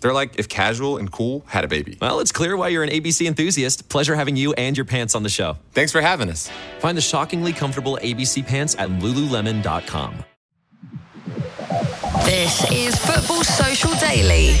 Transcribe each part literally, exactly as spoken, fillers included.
They're like if casual and cool had a baby. Well, it's clear why you're an A B C enthusiast. Pleasure having you and your pants on the show. Thanks for having us. Find the shockingly comfortable A B C pants at Lululemon dot com. This is Football Social Daily.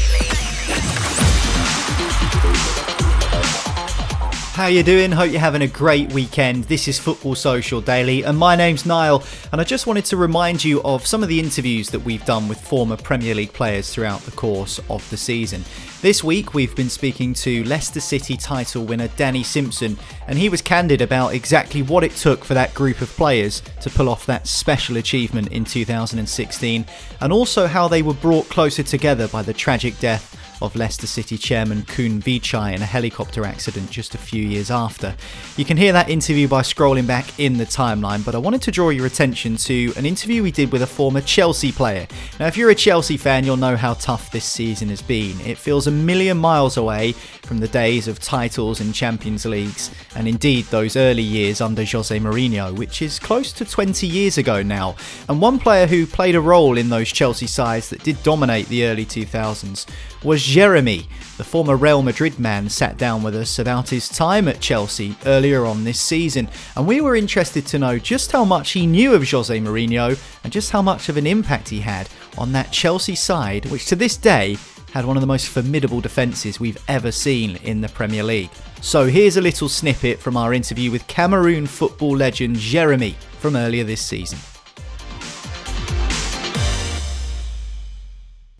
How you doing? Hope you're having a great weekend. This is Football Social Daily and my name's Niall, and I just wanted to remind you of some of the interviews that we've done with former Premier League players throughout the course of the season. This week we've been speaking to Leicester City title winner Danny Simpson, and he was candid about exactly what it took for that group of players to pull off that special achievement in two thousand sixteen, and also how they were brought closer together by the tragic death of Leicester City chairman Kun Vichai in a helicopter accident just a few years after. You can hear that interview by scrolling back in the timeline, but I wanted to draw your attention to an interview we did with a former Chelsea player. Now, if you're a Chelsea fan, you'll know how tough this season has been. It feels a million miles away from the days of titles and Champions Leagues, and indeed those early years under Jose Mourinho, which is close to twenty years ago now. And one player who played a role in those Chelsea sides that did dominate the early two thousands was Geremi. The former Real Madrid man sat down with us about his time at Chelsea earlier on this season, and we were interested to know just how much he knew of Jose Mourinho and just how much of an impact he had on that Chelsea side, which to this day had one of the most formidable defences we've ever seen in the Premier League. So here's a little snippet from our interview with Cameroon football legend Geremi from earlier this season.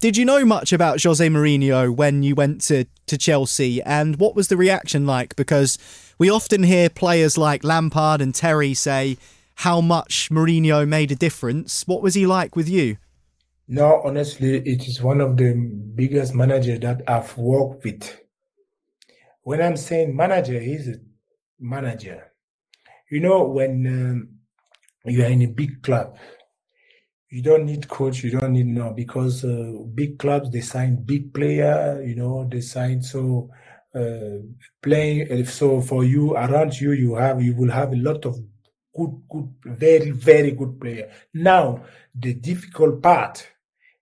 Did you know much about Jose Mourinho when you went to, to Chelsea, and what was the reaction like? Because we often hear players like Lampard and Terry say how much Mourinho made a difference. What was he like with you? No, honestly, it is one of the biggest managers that I've worked with. When I'm saying manager, he's a manager. You know, when um, you're in a big club, you don't need coach, you don't need no, because uh, big clubs, they sign big player, you know, they sign so uh, playing. So for you, around you, you have, you will have a lot of good, good, very, very good player. Now, the difficult part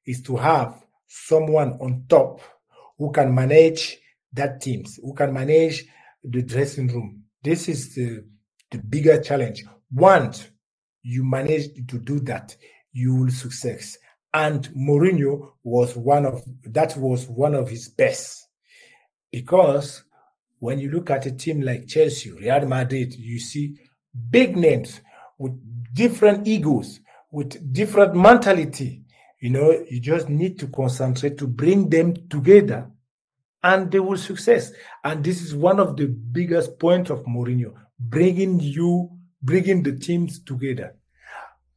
is to have someone on top who can manage that teams, who can manage the dressing room. This is the, the bigger challenge. Once you manage to do that, you will success. And Mourinho was one of, that was one of his best. Because when you look at a team like Chelsea, Real Madrid, you see big names with different egos, with different mentality. You know, you just need to concentrate to bring them together and they will success. And this is one of the biggest points of Mourinho, bringing you, bringing the teams together.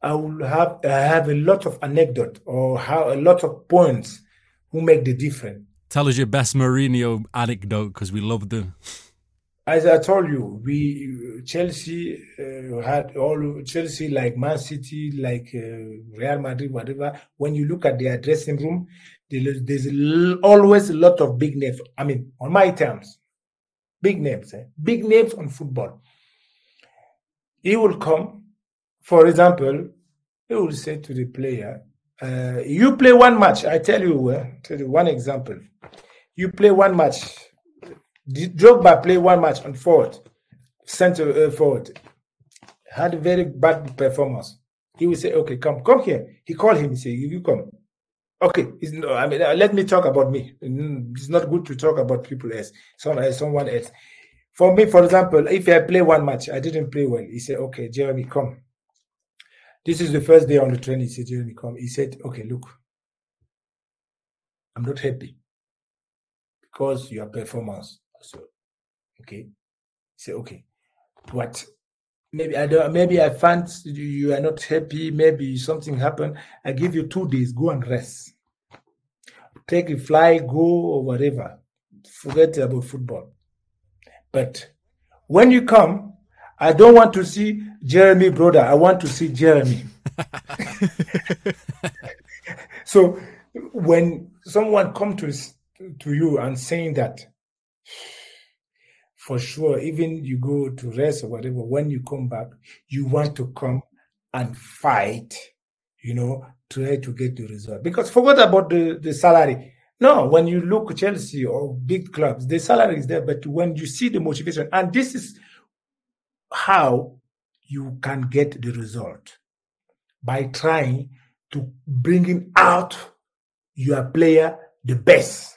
I will have I have a lot of anecdote or how a lot of points who make the difference. Tell us your best Mourinho anecdote, because we love them. As I told you, we Chelsea uh, had all Chelsea like Man City, like uh, Real Madrid, whatever. When you look at their dressing room, there's always a lot of big names. I mean, on my terms, big names, eh? Big names on football. He will come. For example, he will say to the player, Uh, you play one match. I tell you, uh, tell you one example. You play one match. Drogba play one match on forward, center uh, forward. Had a very bad performance. He will say, "Okay, come, come here." He called him. He said, "You, you come." Okay, it's, no, I mean, uh, let me talk about me. It's not good to talk about people else. Some, uh, someone else. For me, for example, if I play one match, I didn't play well. He said, "Okay, Geremi, come." This is the first day on the train. He said, Geremi, come. He said, "Okay, look, I'm not happy because your performance." So, okay, he said, "Okay, what? Maybe I don't. Maybe I find you are not happy. Maybe something happened. I give you two days. Go and rest. Take a fly, go or whatever. Forget about football. But when you come, I don't want to see Geremi, brother. I want to see Geremi." So when someone comes to to you and saying that, for sure, even you go to rest or whatever, when you come back, you want to come and fight, you know, try to get the result. Because forget about the, the salary. No, when you look at Chelsea or big clubs, the salary is there. But when you see the motivation, and this is how you can get the result, by trying to bring out your player the best.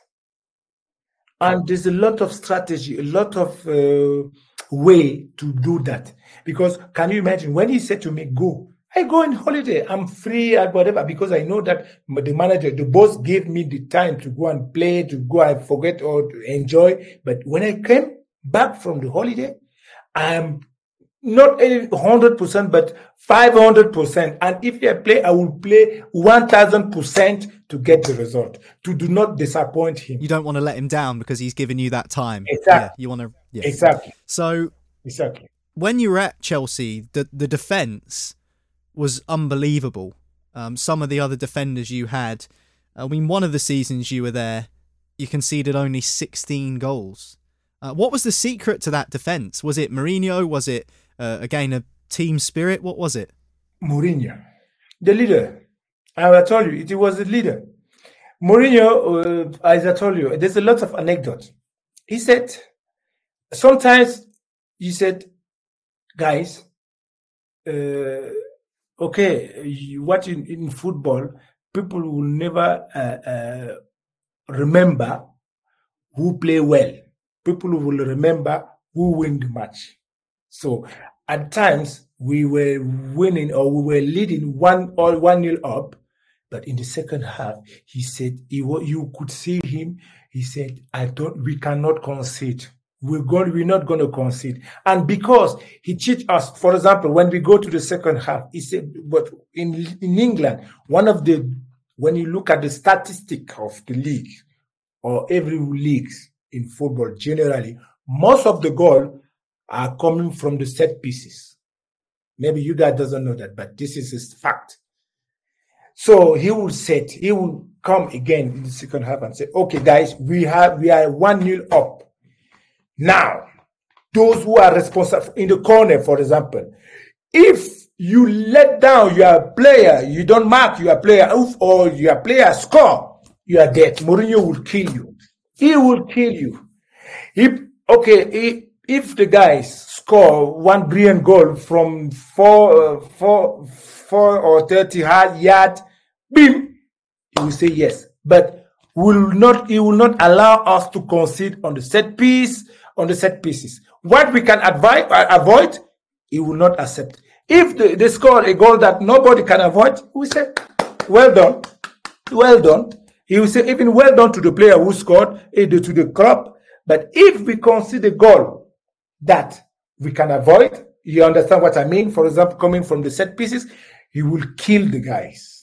And there's a lot of strategy, a lot of uh, way to do that. Because can you imagine when he said to me, "Go," I go on holiday. I'm free and whatever, because I know that the manager, the boss gave me the time to go and play, to go and forget or to enjoy. But when I came back from the holiday, I'm not one hundred percent, but five hundred percent. And if I play, I will play one thousand percent to get the result, to do not disappoint him. You don't want to let him down because he's given you that time. Exactly. Yeah, you want to, yeah. Exactly. So exactly. When you were at Chelsea, the, the defence was unbelievable. Um, some of the other defenders you had, I mean, one of the seasons you were there, you conceded only sixteen goals. Uh, what was the secret to that defence? Was it Mourinho? Was it, uh, again, a team spirit? What was it? Mourinho, the leader. I told you, it was the leader. Mourinho, uh, as I told you, there's a lot of anecdotes. He said, sometimes he said, "Guys, uh, okay, you, what in, in football, people will never uh, uh, remember who play well. People will remember who win the match." So at times we were winning or we were leading one or one nil up. But in the second half, he said, he, you could see him. He said, "I don't, we cannot concede. We're going, we're not going to concede." And because he teach us, for example, when we go to the second half, he said, but in, in England, one of the, when you look at the statistic of the league or every league in football generally, most of the goals are coming from the set pieces. Maybe you guys doesn't know that, but this is a fact. So he will set, he will come again in the second half and say, "Okay, guys, we have we are one nil up. Now, those who are responsible in the corner, for example, if you let down your player, you don't mark your player, or your player score, you are dead. Mourinho will kill you. He will kill you. If okay, if, if the guys score one brilliant goal from four, uh, four, four or thirty hard yards." Bim, he will say yes, but will not. He will not allow us to concede on the set piece, on the set pieces. What we can advise, avoid, he will not accept. If they, they score a goal that nobody can avoid, we say, "Well done, well done." He will say even well done to the player who scored, to the club. But if we concede a goal that we can avoid, you understand what I mean? For example, coming from the set pieces, he will kill the guys.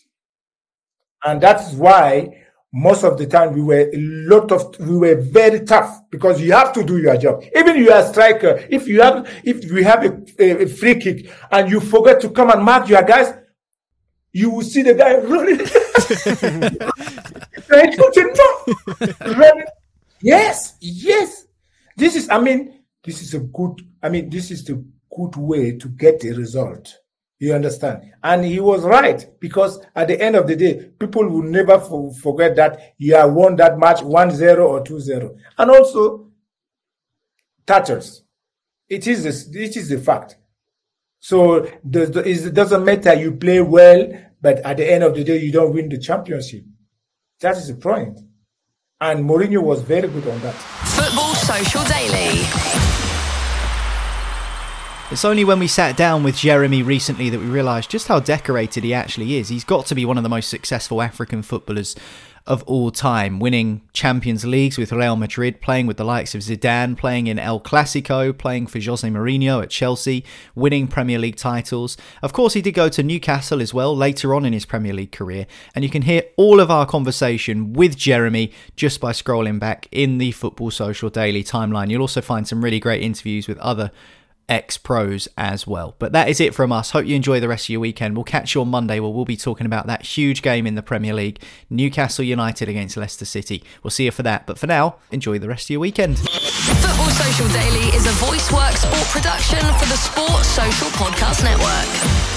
And that's why most of the time we were a lot of we were very tough, because you have to do your job. Even you are a striker, if you have if you have a, a, a free kick and you forget to come and mark your guys, you will see the guy running. running. Yes, yes. This is I mean, this is a good I mean this is the good way to get a result. You understand? And he was right, because at the end of the day, people will never f- forget that he had won that match one zero or two zero. And also, Tatars. It is a, it is a fact. So the, the, it doesn't matter you play well, but at the end of the day, you don't win the championship. That is the point. And Mourinho was very good on that. Football Social Daily. It's only when we sat down with Geremi recently that we realised just how decorated he actually is. He's got to be one of the most successful African footballers of all time, winning Champions Leagues with Real Madrid, playing with the likes of Zidane, playing in El Clasico, playing for Jose Mourinho at Chelsea, winning Premier League titles. Of course, he did go to Newcastle as well later on in his Premier League career, and you can hear all of our conversation with Geremi just by scrolling back in the Football Social Daily timeline. You'll also find some really great interviews with other ex-pros as well. But that is it from us. Hope you enjoy the rest of your weekend. We'll catch you on Monday, where we'll be talking about that huge game in the Premier League, Newcastle United against Leicester City. We'll see you for that. But for now, enjoy the rest of your weekend. Football Social Daily is a voice work sport production for the Sports Social Podcast Network.